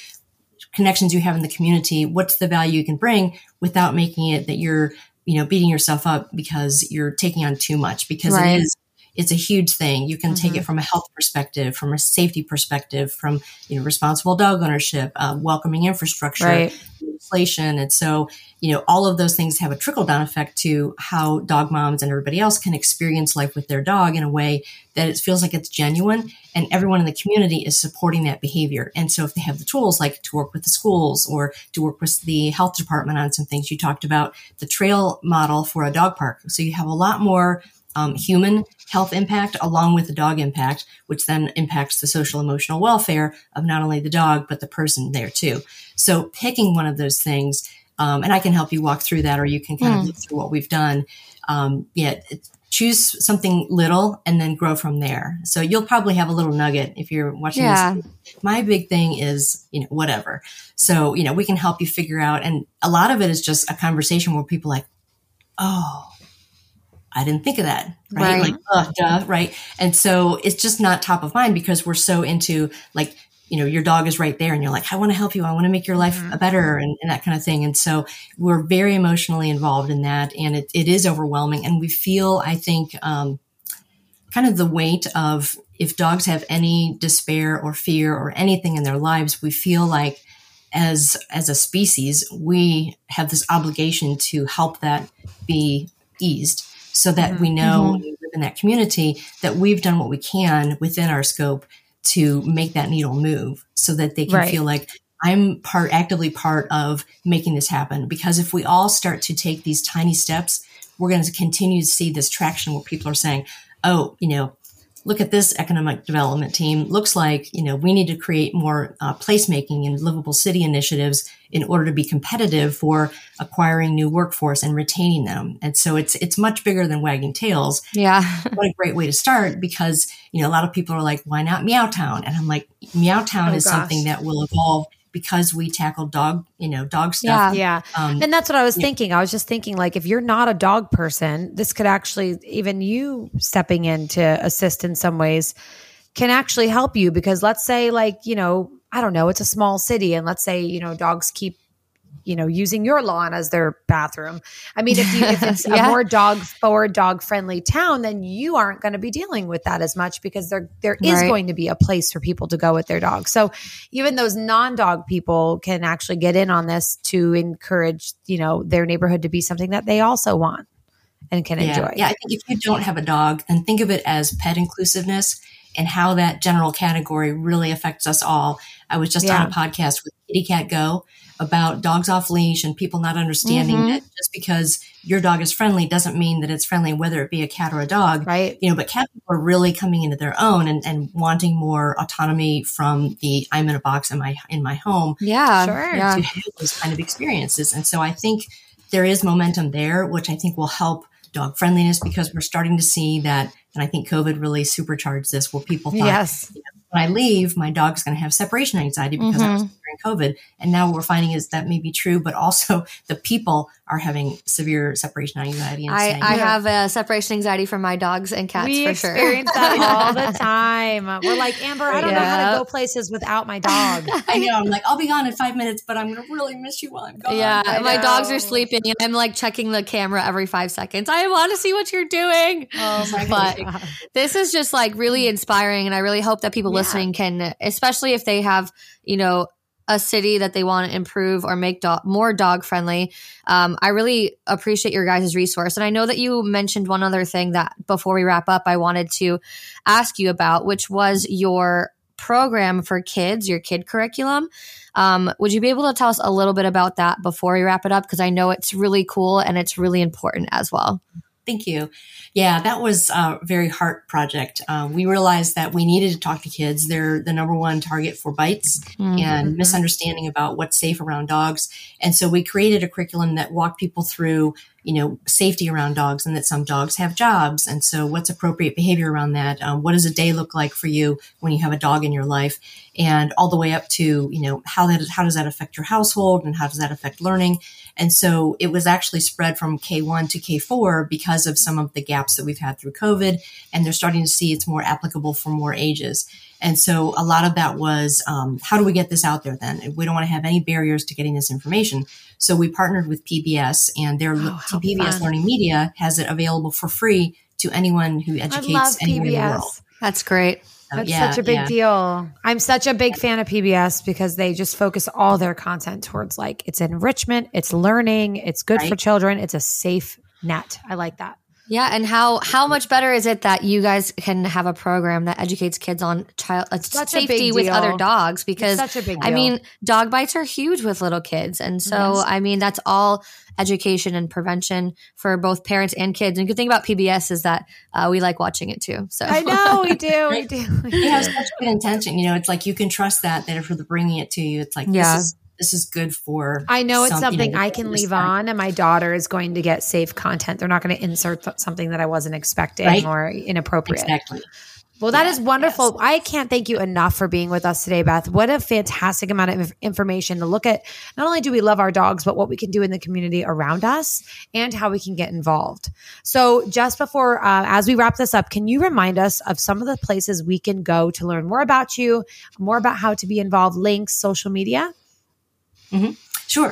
connections you have in the community? What's the value you can bring without making it that you're, you know, beating yourself up because you're taking on too much, because it is, it's a huge thing. You can take it from a health perspective, from a safety perspective, from, you know, responsible dog ownership, welcoming infrastructure, inflation. And so, you know, all of those things have a trickle-down effect to how dog moms and everybody else can experience life with their dog in a way that it feels like it's genuine, and everyone in the community is supporting that behavior. And so if they have the tools, like to work with the schools or to work with the health department on some things, you talked about the trail model for a dog park. So you have a lot more human health impact along with the dog impact, which then impacts the social emotional welfare of not only the dog, but the person there too. So picking one of those things, and I can help you walk through that, or you can kind of look through what we've done. Choose something little and then grow from there. So you'll probably have a little nugget if you're watching this. My big thing is, whatever. So, we can help you figure out. And a lot of it is just a conversation where people are like, oh, I didn't think of that. Right. Like, duh, right. And so it's just not top of mind because we're so into like, your dog is right there and you're like, I want to help you. I want to make your life better and that kind of thing. And so we're very emotionally involved in that. And it is overwhelming. And we feel, I think, kind of the weight of if dogs have any despair or fear or anything in their lives, we feel like as a species, we have this obligation to help that be eased so that we know when we live in that community that we've done what we can within our scope to make that needle move so that they can feel like I'm actively part of making this happen. Because if we all start to take these tiny steps, we're going to continue to see this traction where people are saying, oh, look at this economic development team. Looks like, we need to create more placemaking and livable city initiatives in order to be competitive for acquiring new workforce and retaining them. And so it's much bigger than wagging tails. Yeah. What a great way to start because, a lot of people are like, why not Meowtown? And I'm like, Meowtown is something that will evolve because we tackle dog stuff. Yeah. And that's what I was thinking. I was just thinking, like, if you're not a dog person, this could actually, even you stepping in to assist in some ways can actually help you because let's say like, I don't know, it's a small city and let's say, dogs keep, using your lawn as their bathroom. I mean, if it's a more dog friendly town, then you aren't going to be dealing with that as much because there is going to be a place for people to go with their dogs. So even those non-dog people can actually get in on this to encourage, their neighborhood to be something that they also want and can enjoy. Yeah. I think if you don't have a dog, then think of it as pet inclusiveness and how that general category really affects us all. I was just on a podcast with Kitty Cat Go about dogs off leash and people not understanding that just because your dog is friendly doesn't mean that it's friendly, whether it be a cat or a dog, right? But cats are really coming into their own and wanting more autonomy from the I'm in a box in my home. Yeah, sure. Yeah. To have those kind of experiences. And so I think there is momentum there, which I think will help dog friendliness because we're starting to see that. And I think COVID really supercharged this where people thought, when I leave, my dog's going to have separation anxiety because I was during COVID. And now what we're finding is that may be true, but also the people are having severe separation anxiety. And I have a separation anxiety from my dogs and cats for sure. We experience that all the time. We're like, Amber, I don't know how to go places without my dog. I know. I'm like, I'll be gone in 5 minutes, but I'm going to really miss you while I'm gone. Yeah, my dogs are sleeping and I'm like checking the camera every 5 seconds. I want to see what you're doing. Oh my God. This is just like really inspiring. And I really hope that people listening can, especially if they have, a city that they want to improve or make more dog friendly. I really appreciate your guys' resource. And I know that you mentioned one other thing that before we wrap up, I wanted to ask you about, which was your program for kids, your kid curriculum. Would you be able to tell us a little bit about that before we wrap it up? Because I know it's really cool and it's really important as well. Thank you. Yeah, that was a very heart project. We realized that we needed to talk to kids. They're the number one target for bites and misunderstanding about what's safe around dogs. And so we created a curriculum that walked people through, safety around dogs and that some dogs have jobs. And so what's appropriate behavior around that? What does a day look like for you when you have a dog in your life? And all the way up to, how does that affect your household and how does that affect learning? And so it was actually spread from K1 to K4 because of some of the gaps that we've had through COVID. And they're starting to see it's more applicable for more ages. And so a lot of that was, how do we get this out there then? We don't want to have any barriers to getting this information. So we partnered with PBS and their PBS Learning Media has it available for free to anyone who educates anywhere in the world. That's great. That's such a big deal. I'm such a big fan of PBS because they just focus all their content towards like it's enrichment, it's learning, it's good for children, it's a safe net. I like that. Yeah, and how much better is it that you guys can have a program that educates kids on child safety with other dogs? Because it's such a big deal. I mean, dog bites are huge with little kids, and so I mean that's all education and prevention for both parents and kids. And the good thing about PBS is that we like watching it too. So I know we do, we do. We have such good intention. You know, it's like you can trust that if they're bringing it to you, it's like this is good for. I know it's something I can leave on, and my daughter is going to get safe content. They're not going to insert something that I wasn't expecting or inappropriate. Exactly. Well, that is wonderful. Yes. I can't thank you enough for being with us today, Beth. What a fantastic amount of information to look at. Not only do we love our dogs, but what we can do in the community around us and how we can get involved. So just before, as we wrap this up, can you remind us of some of the places we can go to learn more about you, more about how to be involved, links, social media? Mm-hmm.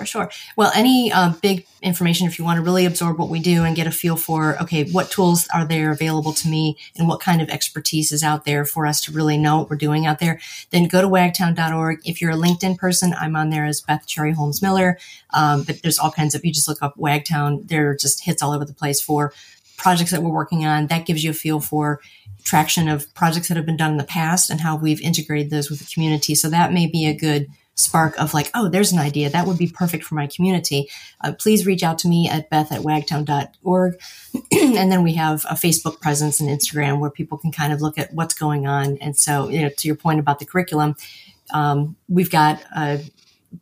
Sure. Well, any big information, if you want to really absorb what we do and get a feel for, okay, what tools are there available to me and what kind of expertise is out there for us to really know what we're doing out there, then go to wagtown.org. If you're a LinkedIn person, I'm on there as Beth Cherryholmes Miller. But there's all kinds of, you just look up Wagtown. There are just hits all over the place for projects that we're working on. That gives you a feel for traction of projects that have been done in the past and how we've integrated those with the community. So that may be a good spark of like, oh, there's an idea that would be perfect for my community. Please reach out to me at beth@wagtown.org. And then we have a Facebook presence and Instagram where people can kind of look at what's going on. And so, you know, to your point about the curriculum, we've got a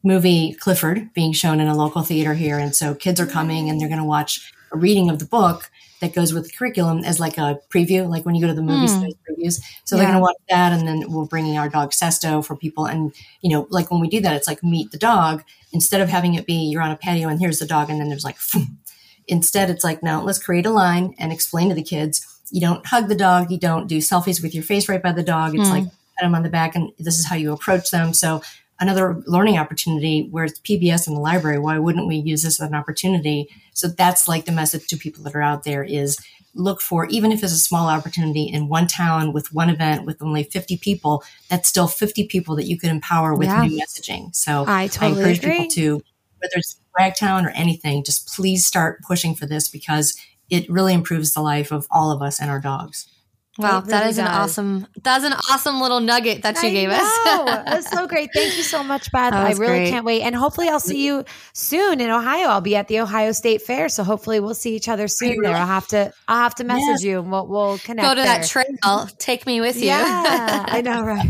movie Clifford being shown in a local theater here. And so kids are coming and they're going to watch a reading of the book that goes with the curriculum as like a preview, like when you go to the movies, there's previews. So they're going to watch that. And then we're bringing our dog Sesto for people. And, you know, like when we do that, it's like meet the dog instead of having it be you're on a patio and here's the dog. And then there's like, instead it's like, no, let's create a line and explain to the kids. You don't hug the dog. You don't do selfies with your face right by the dog. It's like pat them on the back and this is how you approach them. So another learning opportunity where it's PBS in the library. Why wouldn't we use this as an opportunity? So that's like the message to people that are out there is look for, even if it's a small opportunity in one town with one event with only 50 people, that's still 50 people that you could empower with new messaging. So I encourage people to, whether it's Wagtown or anything, just please start pushing for this because it really improves the life of all of us and our dogs. Wow, really that's an awesome little nugget that you gave us. That's so great. Thank you so much, Beth. I really can't wait. And hopefully I'll see you soon in Ohio. I'll be at the Ohio State Fair. So hopefully we'll see each other soon there. I'll have to message you and we'll connect. Go to that trail. Take me with you. Yeah, I know, right?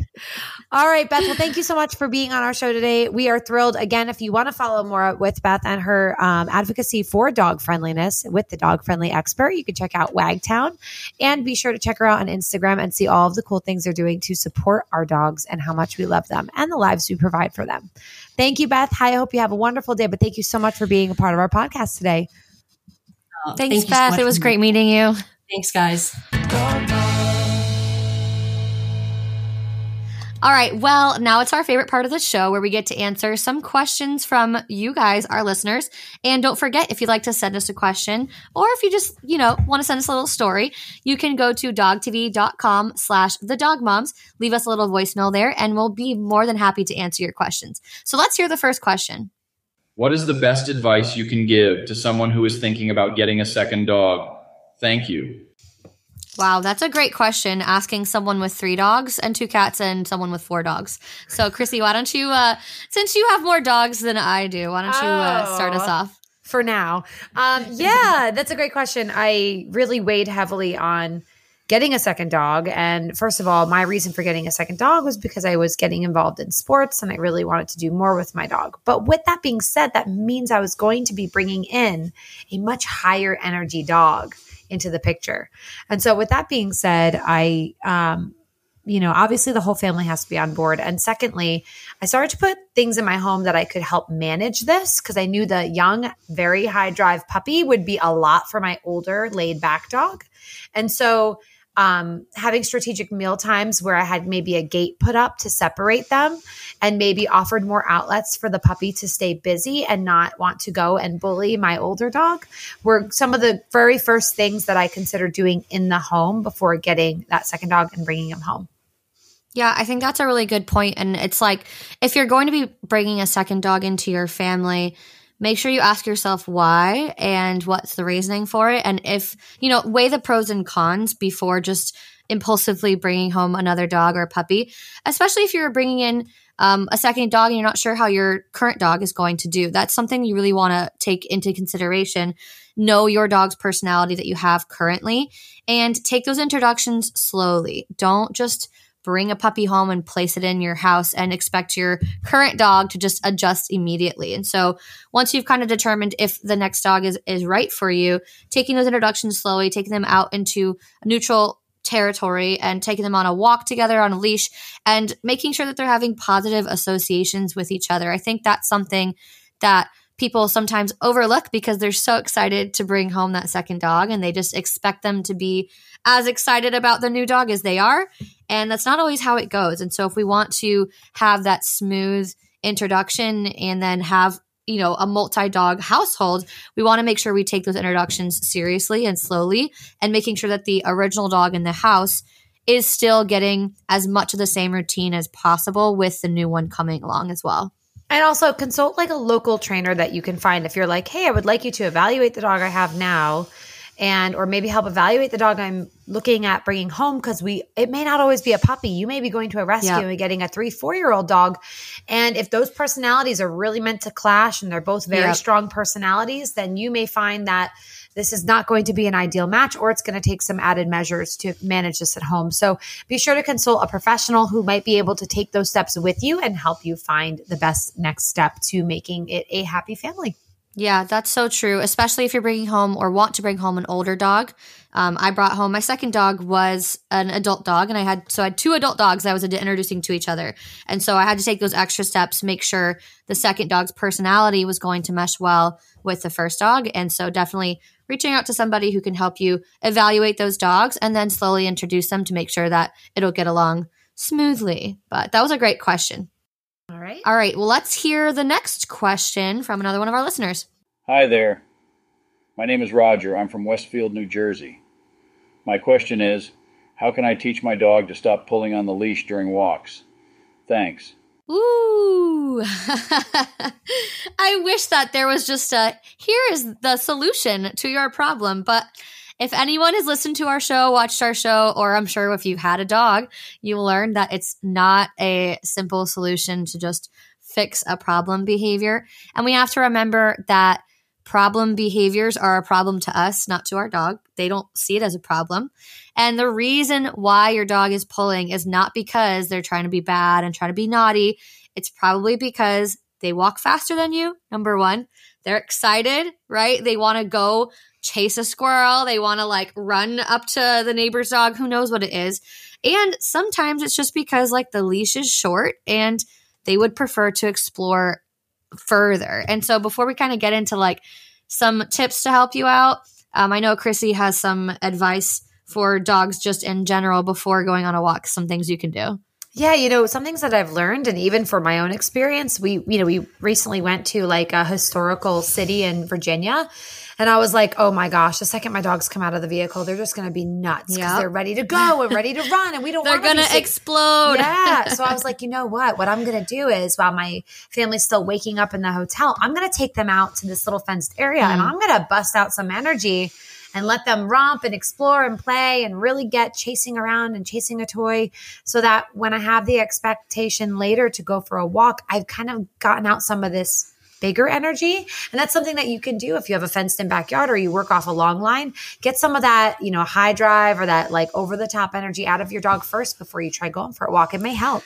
All right, Beth. Well, thank you so much for being on our show today. We are thrilled. Again, if you want to follow more with Beth and her advocacy for dog friendliness with the dog friendly expert, you can check out Wagtown and be sure to check her out on Instagram and see all of the cool things they're doing to support our dogs and how much we love them and the lives we provide for them. Thank you, Beth. I hope you have a wonderful day, but thank you so much for being a part of our podcast today. Thanks, Beth. So it was great meeting you. Thanks, guys. All right. Well, now it's our favorite part of the show where we get to answer some questions from you guys, our listeners. And don't forget, if you'd like to send us a question or if you just, you know, want to send us a little story, you can go to dogtv.com/thedogmoms. Leave us a little voicemail there and we'll be more than happy to answer your questions. So let's hear the first question. What is the best advice you can give to someone who is thinking about getting a second dog? Thank you. Wow, that's a great question, asking someone with 3 dogs and 2 cats and someone with 4 dogs. So, Chrissy, why don't you, since you have more dogs than I do, why don't you start us off? For now. Yeah, that's a great question. I really weighed heavily on getting a second dog. And first of all, my reason for getting a second dog was because I was getting involved in sports and I really wanted to do more with my dog. But with that being said, that means I was going to be bringing in a much higher energy dog into the picture. And so with that being said, I, you know, obviously the whole family has to be on board. And secondly, I started to put things in my home that I could help manage this because I knew the young, very high drive puppy would be a lot for my older laid back dog. And so having strategic meal times where I had maybe a gate put up to separate them and maybe offered more outlets for the puppy to stay busy and not want to go and bully my older dog were some of the very first things that I considered doing in the home before getting that second dog and bringing him home. Yeah, I think that's a really good point. And it's like, if you're going to be bringing a second dog into your family, make sure you ask yourself why and what's the reasoning for it. And if, you know, weigh the pros and cons before just impulsively bringing home another dog or puppy, especially if you're bringing in a second dog and you're not sure how your current dog is going to do. That's something you really want to take into consideration. Know your dog's personality that you have currently and take those introductions slowly. Don't just bring a puppy home and place it in your house and expect your current dog to just adjust immediately. And so once you've kind of determined if the next dog is right for you, taking those introductions slowly, taking them out into neutral territory and taking them on a walk together on a leash and making sure that they're having positive associations with each other. I think that's something that people sometimes overlook because they're so excited to bring home that second dog and they just expect them to be as excited about their new dog as they are. And that's not always how it goes. And so if we want to have that smooth introduction and then have, you know, a multi-dog household, we want to make sure we take those introductions seriously and slowly and making sure that the original dog in the house is still getting as much of the same routine as possible with the new one coming along as well. And also consult like a local trainer that you can find if you're like, hey, I would like you to evaluate the dog I have now. And or maybe help evaluate the dog I'm looking at bringing home because it may not always be a puppy. You may be going to a rescue and getting a 3-4-year-old dog. And if those personalities are really meant to clash and they're both very strong personalities, then you may find that this is not going to be an ideal match or it's going to take some added measures to manage this at home. So be sure to consult a professional who might be able to take those steps with you and help you find the best next step to making it a happy family. Yeah, that's so true, especially if you're bringing home or want to bring home an older dog. I brought home my second dog was an adult dog, and I had two adult dogs that I was introducing to each other. And so I had to take those extra steps, make sure the second dog's personality was going to mesh well with the first dog. And so definitely reaching out to somebody who can help you evaluate those dogs and then slowly introduce them to make sure that it'll get along smoothly. But that was a great question. All right. Well, let's hear the next question from another one of our listeners. Hi there. My name is Roger. I'm from Westfield, New Jersey. My question is, how can I teach my dog to stop pulling on the leash during walks? Thanks. Ooh. I wish that there was just here is the solution to your problem, but if anyone has listened to our show, watched our show, or I'm sure if you've had a dog, you learned that it's not a simple solution to just fix a problem behavior. And we have to remember that problem behaviors are a problem to us, not to our dog. They don't see it as a problem. And the reason why your dog is pulling is not because they're trying to be bad and trying to be naughty. It's probably because they walk faster than you, number one. They're excited, right? They want to go chase a squirrel. They want to like run up to the neighbor's dog. Who knows what it is? And sometimes it's just because like the leash is short and they would prefer to explore further. And so before we kind of get into like some tips to help you out, I know Chrissy has some advice for dogs just in general before going on a walk, some things you can do. Yeah, you know, some things that I've learned and even for my own experience, we recently went to like a historical city in Virginia and I was like, oh my gosh, the second my dogs come out of the vehicle, they're just going to be nuts because they're ready to go and ready to run and we don't want to they're going to explode. Yeah. So I was like, you know what I'm going to do is while my family's still waking up in the hotel, I'm going to take them out to this little fenced area and I'm going to bust out some energy and let them romp and explore and play and really get chasing around and chasing a toy so that when I have the expectation later to go for a walk, I've kind of gotten out some of this bigger energy. And that's something that you can do if you have a fenced in backyard or you work off a long line, get some of that, you know, high drive or that like over the top energy out of your dog first before you try going for a walk. It may help.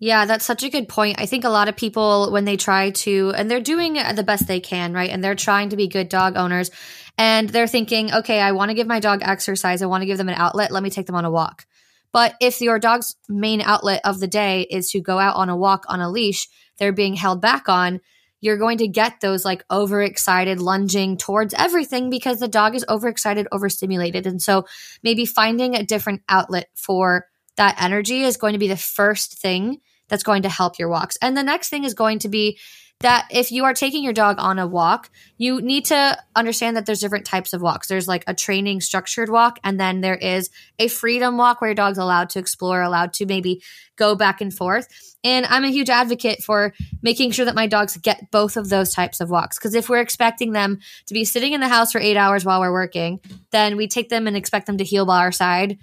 Yeah, that's such a good point. I think a lot of people when they try to, and they're doing the best they can, right? And they're trying to be good dog owners and they're thinking, okay, I want to give my dog exercise. I want to give them an outlet. Let me take them on a walk. But if your dog's main outlet of the day is to go out on a walk on a leash, they're being held back on, you're going to get those like overexcited lunging towards everything because the dog is overexcited, overstimulated. And so maybe finding a different outlet for that energy is going to be the first thing that's going to help your walks. And the next thing is going to be that if you are taking your dog on a walk, you need to understand that there's different types of walks. There's like a training structured walk, and then there is a freedom walk where your dog's allowed to explore, allowed to maybe go back and forth. And I'm a huge advocate for making sure that my dogs get both of those types of walks. Because if we're expecting them to be sitting in the house for 8 hours while we're working, then we take them and expect them to heel by our side.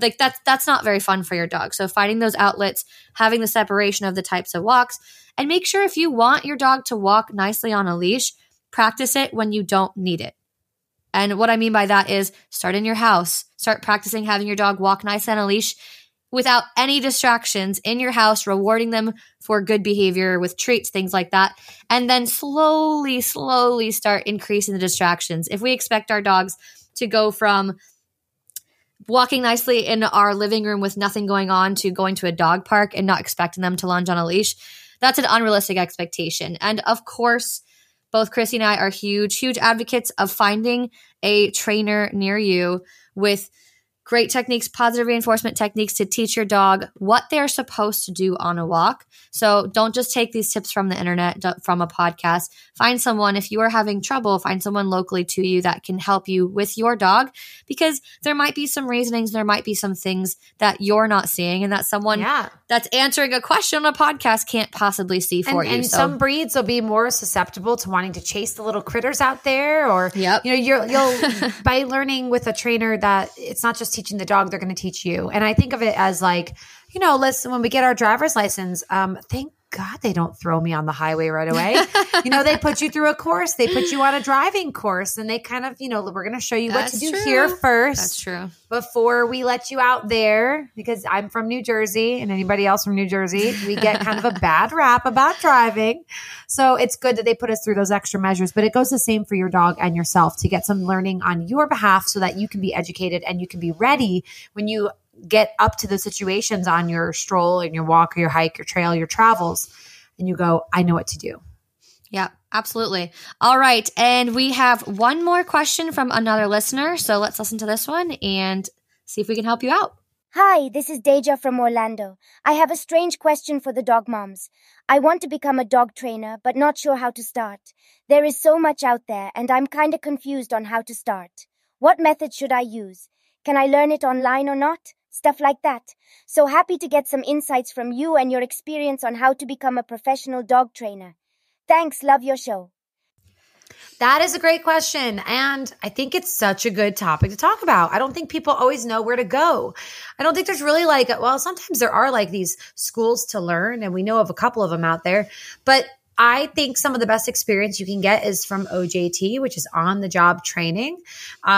Like that's not very fun for your dog. So finding those outlets, having the separation of the types of walks, and make sure if you want your dog to walk nicely on a leash, practice it when you don't need it. And what I mean by that is start in your house, start practicing having your dog walk nice on a leash without any distractions in your house, rewarding them for good behavior with treats, things like that. And then slowly start increasing the distractions. If we expect our dogs to go from walking nicely in our living room with nothing going on to going to a dog park and not expecting them to lunge on a leash, that's an unrealistic expectation. And of course, both Chrissy and I are huge advocates of finding a trainer near you with great techniques, positive reinforcement techniques to teach your dog what they're supposed to do on a walk. So don't just take these tips from the internet, from a podcast. Find someone, if you are having trouble, find someone locally to you that can help you with your dog, because there might be some reasonings, there might be some things that you're not seeing and that someone that's answering a question on a podcast can't possibly see for you. And so some breeds will be more susceptible to wanting to chase the little critters out there, or you know, you'll by learning with a trainer that it's not just teaching the dog, they're going to teach you. And I think of it as like, you know, listen, when we get our driver's license, thank God they don't throw me on the highway right away. You know, they put you through a course, they put you on a driving course, and they kind of, you know, we're going to show you what to do here first. That's true. Before we let you out there, because I'm from New Jersey, and anybody else from New Jersey, we get kind of a bad rap about driving. So it's good that they put us through those extra measures, but it goes the same for your dog and yourself to get some learning on your behalf so that you can be educated and you can be ready when you get up to the situations on your stroll and your walk or your hike, your trail, your travels, and you go, I know what to do. Yeah, absolutely. All right. And we have one more question from another listener. So let's listen to this one and see if we can help you out. Hi, this is Deja from Orlando. I have a strange question for the dog moms. I want to become a dog trainer, but not sure how to start. There is so much out there, and I'm kind of confused on how to start. What method should I use? Can I learn it online or not? Stuff like that. So happy to get some insights from you and your experience on how to become a professional dog trainer. Thanks. Love your show. That is a great question. And I think it's such a good topic to talk about. I don't think people always know where to go. I don't think there's really like, well, sometimes there are like these schools to learn, and we know of a couple of them out there, but I think some of the best experience you can get is from OJT, which is on-the-job training. You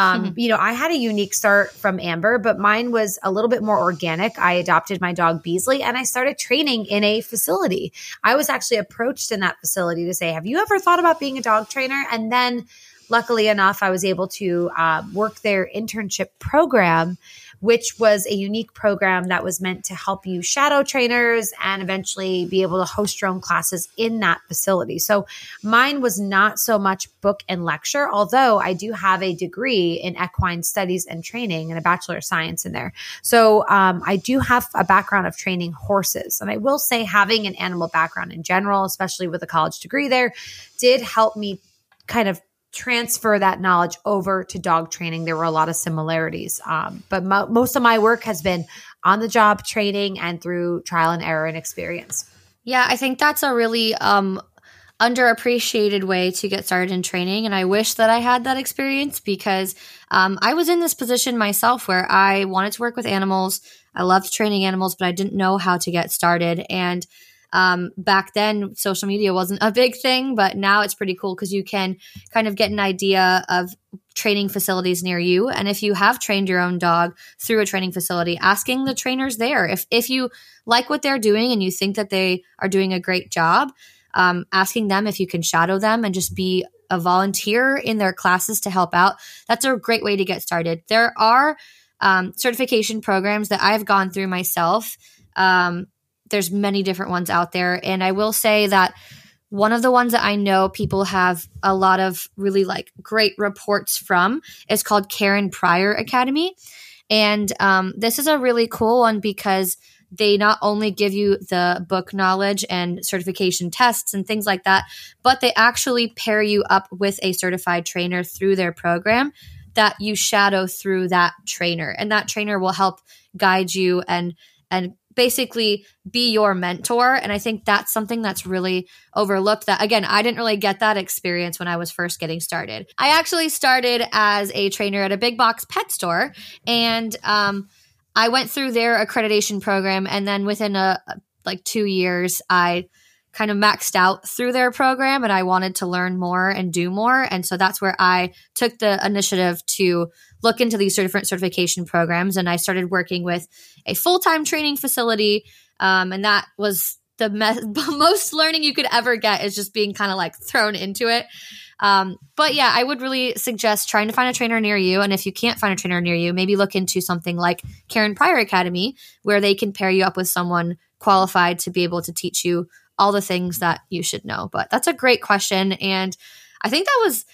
know, I had a unique start from Amber, but mine was a little bit more organic. I adopted my dog Beasley, and I started training in a facility. I was actually approached in that facility to say, have you ever thought about being a dog trainer? And then luckily enough, I was able to work their internship program, which was a unique program that was meant to help you shadow trainers and eventually be able to host your own classes in that facility. So mine was not so much book and lecture, although I do have a degree in equine studies and training and a Bachelor of Science in there. So I do have a background of training horses. And I will say having an animal background in general, especially with a college degree there, did help me kind of transfer that knowledge over to dog training. There were a lot of similarities, but most of my work has been on-the-job training and through trial and error and experience. Yeah, I think that's a really underappreciated way to get started in training, and I wish that I had that experience because I was in this position myself where I wanted to work with animals. I loved training animals, but I didn't know how to get started. And back then, social media wasn't a big thing, but now it's pretty cool because you can kind of get an idea of training facilities near you. And if you have trained your own dog through a training facility, asking the trainers there, if you like what they're doing and you think that they are doing a great job, asking them if you can shadow them and just be a volunteer in their classes to help out. That's a great way to get started. There are certification programs that I've gone through myself. There's many different ones out there. And I will say that One of the ones that I know people have a lot of really like great reports from is called Karen Pryor Academy. And this is a really cool one because they not only give you the book knowledge and certification tests and things like that, but they actually pair you up with a certified trainer through their program that you shadow through that trainer. And that trainer will help guide you and basically be your mentor. And I think that's something that's really overlooked that, again, I didn't really get that experience when I was first getting started. I actually started as a trainer at a big box pet store, and I went through their accreditation program. And then within like 2 years, I kind of maxed out through their program and I wanted to learn more and do more. And so that's where I took the initiative to look into these different certification programs. And I started working with a full-time training facility. And that was the most learning you could ever get, is just being kind of like thrown into it. But yeah, I would really suggest trying to find a trainer near you. And if you can't find a trainer near you, maybe look into something like Karen Pryor Academy, where they can pair you up with someone qualified to be able to teach you all the things that you should know. But that's a great question. And I think that was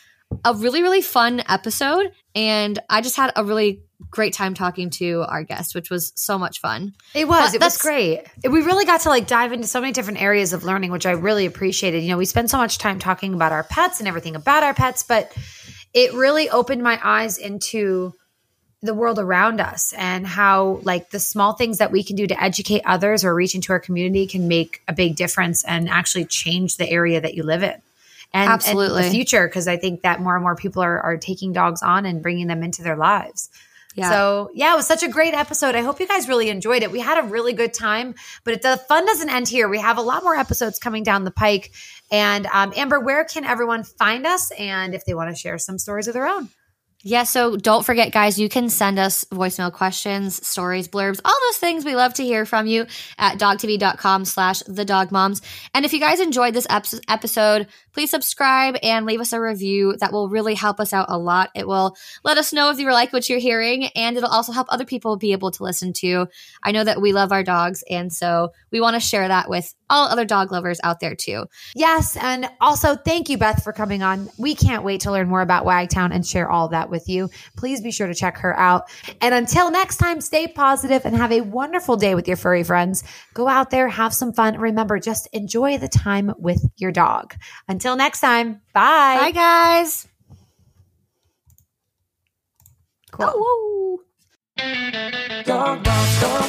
a really, really fun episode. And I just had a really great time talking to our guest, which was so much fun. It was. It was great. We really got to like dive into so many different areas of learning, which I really appreciated. You know, we spend so much time talking about our pets and everything about our pets, but it really opened my eyes into the world around us and how like the small things that we can do to educate others or reach into our community can make a big difference and actually change the area that you live in. And, absolutely, and the future, because I think that more and more people are taking dogs on and bringing them into their lives. Yeah. So yeah, it was such a great episode. I hope you guys really enjoyed it. We had a really good time, but the fun doesn't end here. We have a lot more episodes coming down the pike. And Amber, where can everyone find us? And if they want to share some stories of their own. Yeah, so don't forget, guys, you can send us voicemail questions, stories, blurbs, all those things. We love to hear from you at dogtv.com/thedogmoms. And if you guys enjoyed this episode, please subscribe and leave us a review. That will really help us out a lot. It will let us know if you like what you're hearing, and it'll also help other people be able to listen to. I know that we love our dogs, and so we want to share that with all other dog lovers out there too. Yes, and also thank you, Beth, for coming on. We can't wait to learn more about Wagtown and share all that with you. Please be sure to check her out. And until next time, stay positive and have a wonderful day with your furry friends. Go out there, have some fun. Remember, just enjoy the time with your dog. Until next time, bye. Bye, guys. Cool. Oh,